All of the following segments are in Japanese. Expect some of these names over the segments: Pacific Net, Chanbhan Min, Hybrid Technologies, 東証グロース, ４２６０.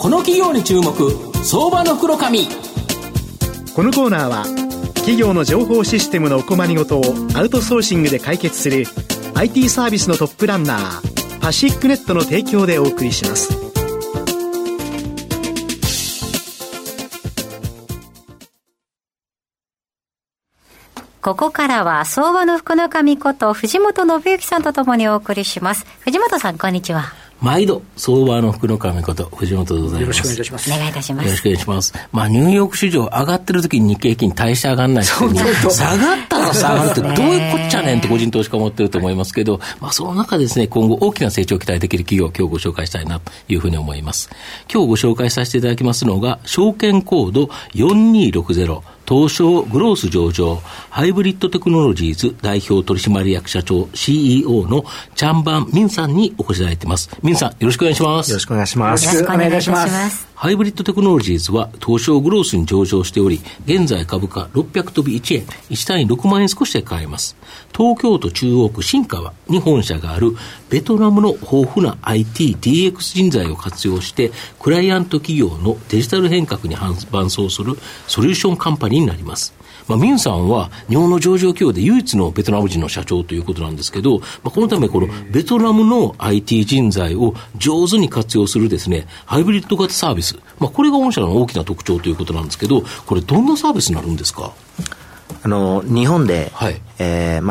この企業に注目、相場の福の神。このコーナーは企業の情報システムのお困りごとをアウトソーシングで解決する IT サービスのトップランナーパシックネットの提供でお送りします。ここからは相場の福の神こと藤本信之さんとともにお送りします。藤本さん、こんにちは。毎度相場の福の神こと藤本でございます。よろしくお願いいたします。お願いいたします。よろしくお願いします。まあニューヨーク市場上がってる時に日経金大して上がんないっていう下がったら下がるってどういうこっちゃねんって個人投資家思ってると思いますけど、まあその中ですね、今後大きな成長を期待できる企業を今日ご紹介したいなというふうに思います。今日ご紹介させていただきますのが証券コード4260東証グロース上場ハイブリッドテクノロジーズ代表取締役社長 CEO のチャンバン・ミンさんにお越しいただいています。ミンさん、よろしくお願いします。よろしくお願いします。よろしくお願いします。ハイブリッドテクノロジーズは東証グロースに上場しており、現在株価600飛び1円、1単位6万円少しで買えます。東京都中央区新川に本社があるベトナムの豊富な IT-DX 人材を活用してクライアント企業のデジタル変革に伴走するソリューションカンパニーになります。まあ、ミンさんは日本の上場企業で唯一のベトナム人の社長ということなんですけど、まあ、このためこのベトナムの IT 人材を上手に活用するですね、ハイブリッド型サービス、まあ、これが御社の大きな特徴ということなんですけど、これどんなサービスになるんですか？日本で、はい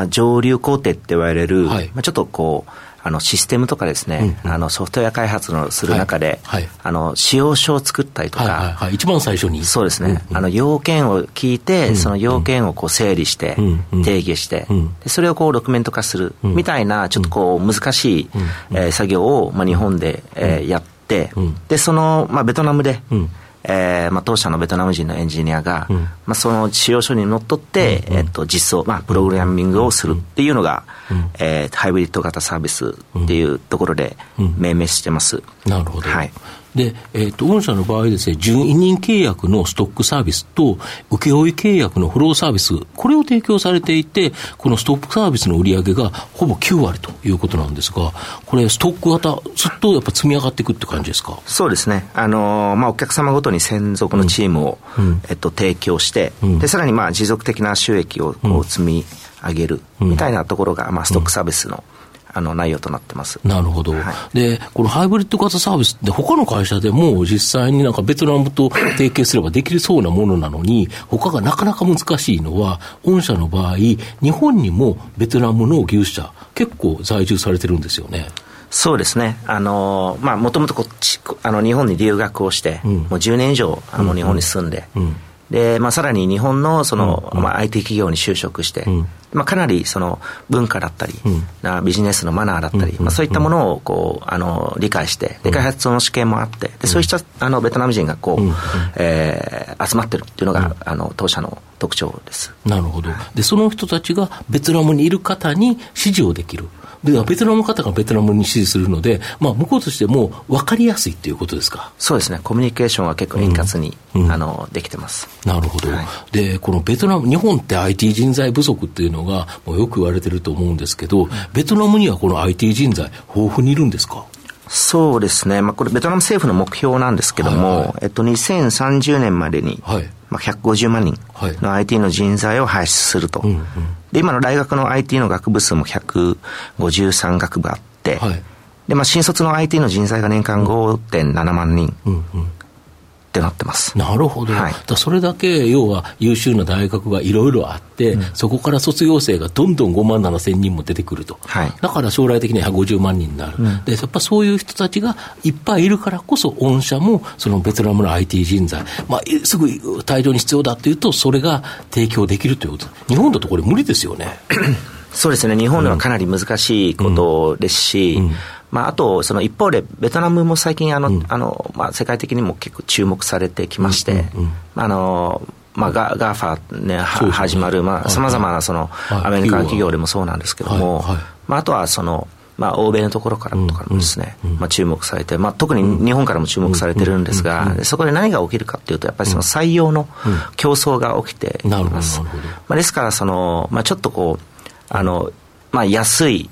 上流工程って言われる、はいちょっとこうシステムとかですね、ソフトウェア開発をする中で、仕様書を作ったりとか、一番最初にそうですね、要件を聞いて、その要件をこう整理して、定義して、でそれをこうドキュメント化する、みたいなちょっとこう難しい、作業を、日本で、やって、でその、ベトナムで、当社のベトナム人のエンジニアが、その仕様書にのっとって、実装、プログラミングをするっていうのが、ハイブリッド型サービスっていうところで命名してます。なるほど。はいで御社の場合ですね、準委任契約のストックサービスと請負契約のフローサービス、これを提供されていて、このストックサービスの売り上げがほぼ9割ということなんですが、これストック型ずっとやっぱ積み上がっていくって感じですか？そうですね、お客様ごとに専属のチームを、提供して、でさらに持続的な収益をこう積み上げるみたいなところが、ストックサービスの、内容となってます。なるほど、でこのハイブリッド型サービスって他の会社でも実際になんかベトナムと提携すればできそうなものなのに、他がなかなか難しいのは、御社の場合日本にもベトナムの技術者結構在住されてるんですよね。そうですね、もともとこっち日本に留学をして、もう10年以上日本に住んで、でさらに日本の、IT 企業に就職して、かなりその文化だったり、ビジネスのマナーだったり、そういったものをこう理解して、で開発の試験もあって、でそうしたベトナム人がこう、集まってるっていうのが、当社の特徴です。なるほど。でその人たちがベトナムにいる方に指示をできる。でベトナムの方がベトナムに支持するので、向こうとしても分かりやすいということですか？そうですね、コミュニケーションは結構円滑に、できてます。なるほど、でこのベトナム、日本って IT 人材不足っていうのがもうよく言われてると思うんですけど、ベトナムにはこの IT 人材豊富にいるんですか？そうですね、これベトナム政府の目標なんですけども、2030年までに、150万人の IT の人材を輩出すると、で今の大学の IT の学部数も153学部あって、で新卒の IT の人材が年間 5.7 万人ってなってます。なるほど、だそれだけ要は優秀な大学がいろいろあって、そこから卒業生がどんどん5万7千人も出てくると、だから将来的には150万人になる、でやっぱそういう人たちがいっぱいいるからこそ、御社もそのベトナムの IT 人材、すぐ大量に必要だというと、それが提供できるということ。日本だとこれ無理ですよね。そうですね、日本ではかなり難しいことですし、あとその一方でベトナムも最近世界的にも結構注目されてきまして、GAFA ね始まるさまざまなそのアメリカ企業でもそうなんですけども、あとはその欧米のところからとかもですね、注目されて、特に日本からも注目されてるんですが、そこで何が起きるかというと、やっぱりその採用の競争が起きています。ですからそのちょっとこう安い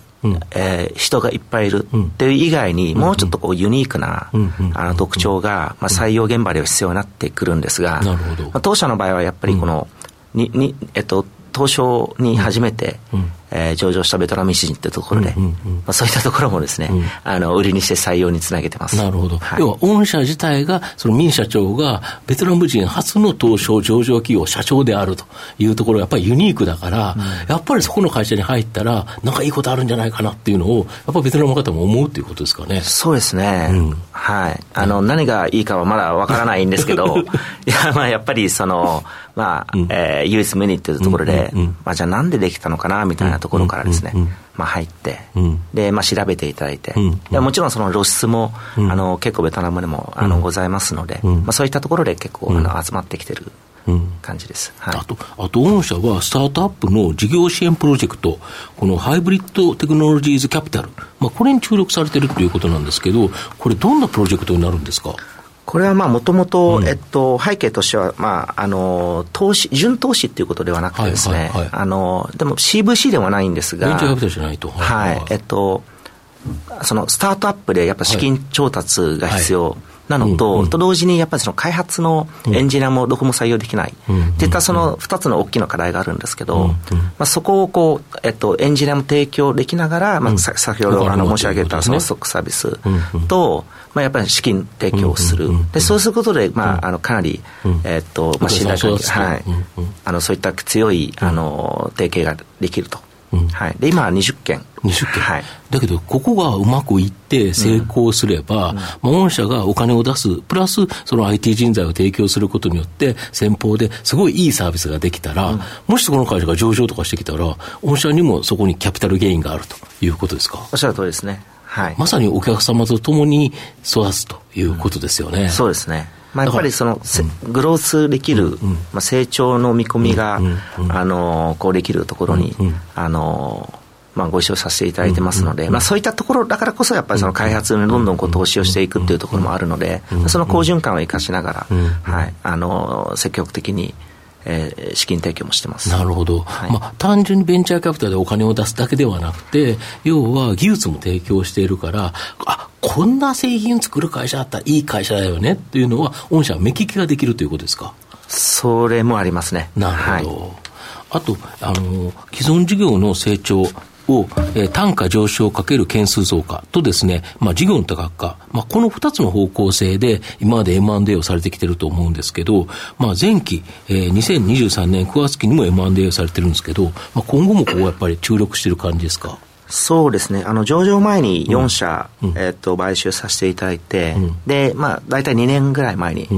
人がいっぱいいるっていう以外にもうちょっとこうユニークな特徴が採用現場では必要になってくるんですが、当社の場合はやっぱりこの東証に初めて上場したベトナム人ってところで、そういったところもですね、売りにして採用につなげてます。なるほど、はい、要は御社自体がそのミン社長がベトナム人初の東証上場企業社長であるというところがやっぱりユニークだから、やっぱりそこの会社に入ったらなんかいいことあるんじゃないかなっていうのをやっぱベトナムの方も思うということですかね。そうですね、はい、何がいいかはまだわからないんですけどいや、やっぱりその、唯一無二っていうところで、じゃあなんでできたのかなみたいなところからですね、入って、で、調べていただいて、もちろんその露出も、結構ベトナムでもございますので、そういったところで結構集まってきてる感じです、はい、あと御社はスタートアップの事業支援プロジェクト、このハイブリッドテクノロジーズキャピタル、これに注力されてるということなんですけど、これどんなプロジェクトになるんですか？これはもともと背景としては、投資純投資ということではなくてですね、でも CVC ではないんですが、ベンチャーキャピタルじゃないと、そのスタートアップでやっぱ資金調達が必要なのと、と同時にやっぱりその開発のエンジニアもどこも採用できないといったその2つの大きな課題があるんですけど、そこをこうエンジニアも提供できながら、先ほど申し上げたそのストックサービスとやっぱり資金提供をする、でそうすることで、かなり、信頼関係、そういった強い提携ができると、で今は20件、だけどここがうまくいって成功すれば、御社がお金を出すプラスその IT 人材を提供することによって先方ですごいいいサービスができたら、もしそこの会社が上場とかしてきたら御社にもそこにキャピタルゲインがあるということですか？おっしゃる通りですね。まさにお客様と共に育つということですよね。そうですね、やっぱりそのグロースできる、成長の見込みが、こうできるところに、ご一緒させていただいてますので、そういったところだからこそやっぱりその開発にどんどんこう投資をしていくっていうところもあるので、その好循環を生かしながら、積極的に資金提供もしてます。なるほど、単純にベンチャーキャピタルでお金を出すだけではなくて、要は技術も提供しているから、こんな製品を作る会社だったらいい会社だよねっていうのは御社は目利きができるということですか？それもありますね。なるほど、あと既存事業の成長を、単価上昇かける件数増加とですね、事業の多角化、この2つの方向性で今まで M&A をされてきてると思うんですけど、前期、2023年9月期にも M&A をされてるんですけど、今後もこうやっぱり注力してる感じですか？そうですね、上場前に4社、買収させていただいて、で、大体2年ぐらい前に、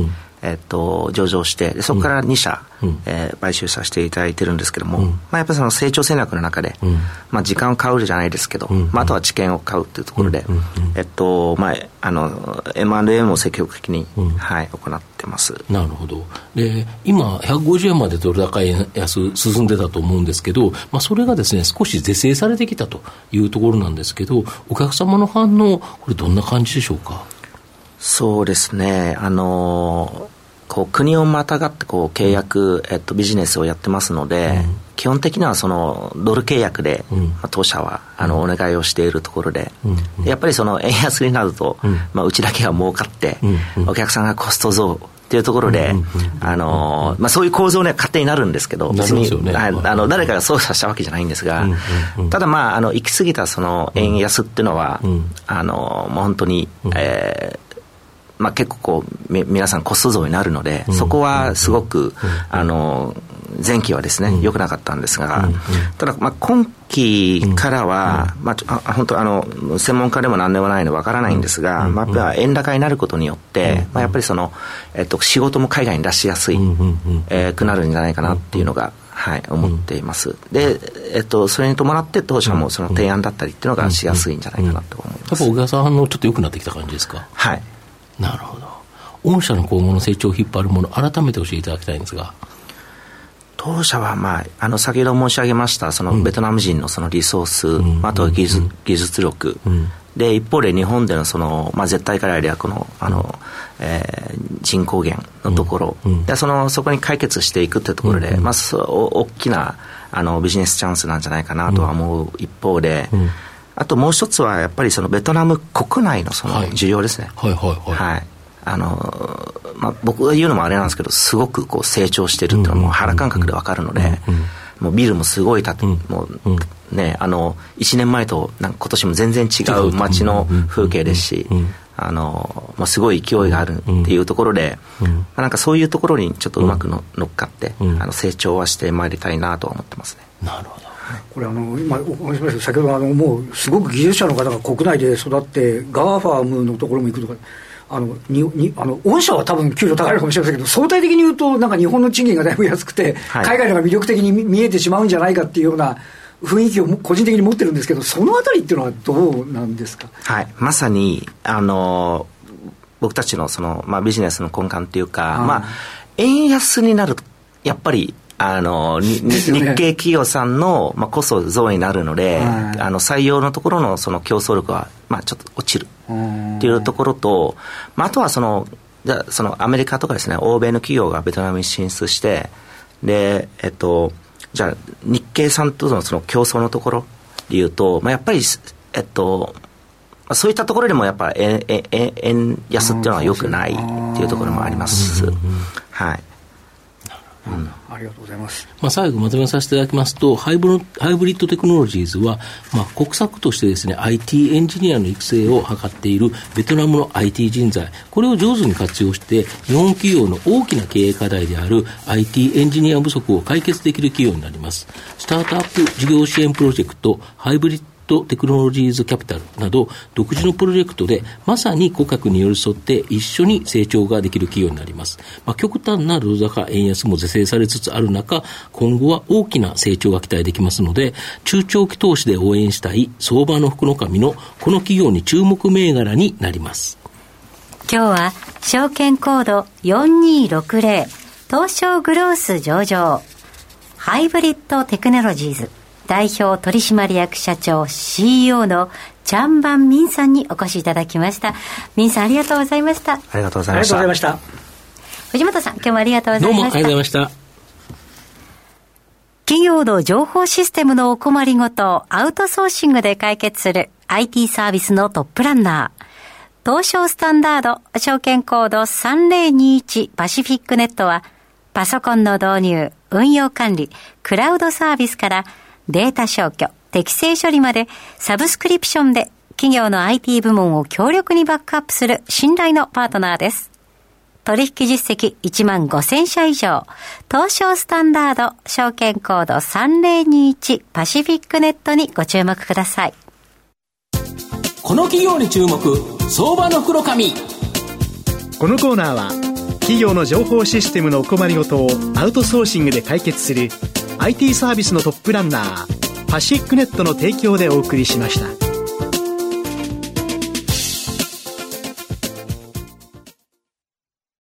上場して、でそこから2社、買収させていただいてるんですけども、やっぱりその成長戦略の中で、時間を買うじゃないですけど、あとは知見を買うっていうところで、M&A も積極的に、行ってます。なるほど。で今150円までドル高安進んでたと思うんですけど、それがですね少し是正されてきたというところなんですけど、お客様の反応これどんな感じでしょうか？そうですね、こう国をまたがってこう契約、ビジネスをやってますので、基本的にはそのドル契約で、当社はお願いをしているところで、やっぱりその円安になると、うちだけが儲かって、お客さんがコスト増というところで、そういう構造には勝手になるんですけど、別に、誰かが操作したわけじゃないんですが、ただ行き過ぎたその円安っていうのは、もう本当に、結構こう皆さんコスト増になるので、そこはすごく、前期はですね良くなかったんですが、ただ今期からは、本当専門家でも何でもないので分からないんですが、やっぱ円高になることによって、やっぱりその、仕事も海外に出しやすい、くなるんじゃないかなっていうのが、思っています。で、それに伴って当社もその提案だったりっていうのがしやすいんじゃないかなと思います。やっぱ小川さんのちょっと良くなってきた感じですか？はい。なるほど。御社の今後の成長を引っ張るもの、改めて教えていただきたいんですが、当社は、先ほど申し上げましたそのベトナム人のそのリソース、あとは技術力、で一方で日本でのその、絶対課題ではこの、人口減のところ、でそこに解決していくというところで、大きなビジネスチャンスなんじゃないかなとは思う一方で、あともう一つはやっぱりそのベトナム国内のその需要ですね。はいはいはいはい。はいまあ、僕が言うのもあれなんですけどすごくこう成長してるっていうのはもう腹感覚で分かるので、うんうんうん、もうビルもすごい建て、うん、もうね1年前となんか今年も全然違う街の風景ですし、うんうんうん、もうすごい勢いがあるっていうところで、うんうんまあ、なんかそういうところにちょっとうまくの、うん、乗っかって、うん、成長はしてまいりたいなとは思ってますね。なるほど。これ今お話しました。先ほどもうすごく技術者の方が国内で育ってガーファームのところも行くとか御社は多分給料高いのかもしれませんけど相対的に言うとなんか日本の賃金がだいぶ安くて、はい、海外のが魅力的に見えてしまうんじゃないかっていうような雰囲気を個人的に持ってるんですけどそのあたりっていうのはどうなんですか。はい、まさに僕たちの、 その、まあ、ビジネスの根幹というか、まあ、円安になるとやっぱり日系企業さんの、まあ、コスト増になるので、はい、採用のところ の、 その競争力は、まあ、ちょっと落ちるっていうところと、まあ、あとはそのアメリカとかですね欧米の企業がベトナムに進出してで、じゃあ日系さんとの、 その競争のところでいうと、まあ、やっぱり、そういったところでもやっぱり円安っていうのは良くないっていうところもあります。はいうん、ありがとうございます、まあ、最後まとめさせていただきますとハイブリッドテクノロジーズは、まあ、国策としてですね IT エンジニアの育成を図っているベトナムの IT 人材これを上手に活用して日本企業の大きな経営課題である IT エンジニア不足を解決できる企業になります。スタートアップ事業支援プロジェクトハイブリッドテクノロジーズキャピタルなど独自のプロジェクトでまさに顧客に寄り添って一緒に成長ができる企業になります。まあ、極端なドル高円安も是正されつつある中今後は大きな成長が期待できますので中長期投資で応援したい相場の福の神のこの企業に注目銘柄になります。今日は証券コード4260東証グロース上場ハイブリッドテクノロジーズ代表取締役社長 CEO のチャンバン・ミンさんにお越しいただきました。ミンさんありがとうございました。ありがとうございました。ありがとうございました。藤本さん今日もありがとうございました。どうもありがとうございました。企業の情報システムのお困りごとをアウトソーシングで解決する IT サービスのトップランナー東証スタンダード証券コード3021パシフィックネットはパソコンの導入運用管理クラウドサービスからデータ消去、適正処理までサブスクリプションで企業の IT 部門を強力にバックアップする信頼のパートナーです。取引実績15,000社以上、東証スタンダード証券コード3021パシフィックネットにご注目ください。この企業に注目、相場の黒髪。このコーナーは企業の情報システムのお困りごとをアウトソーシングで解決する。IT サービスのトップランナーパシフィックネットの提供でお送りしました。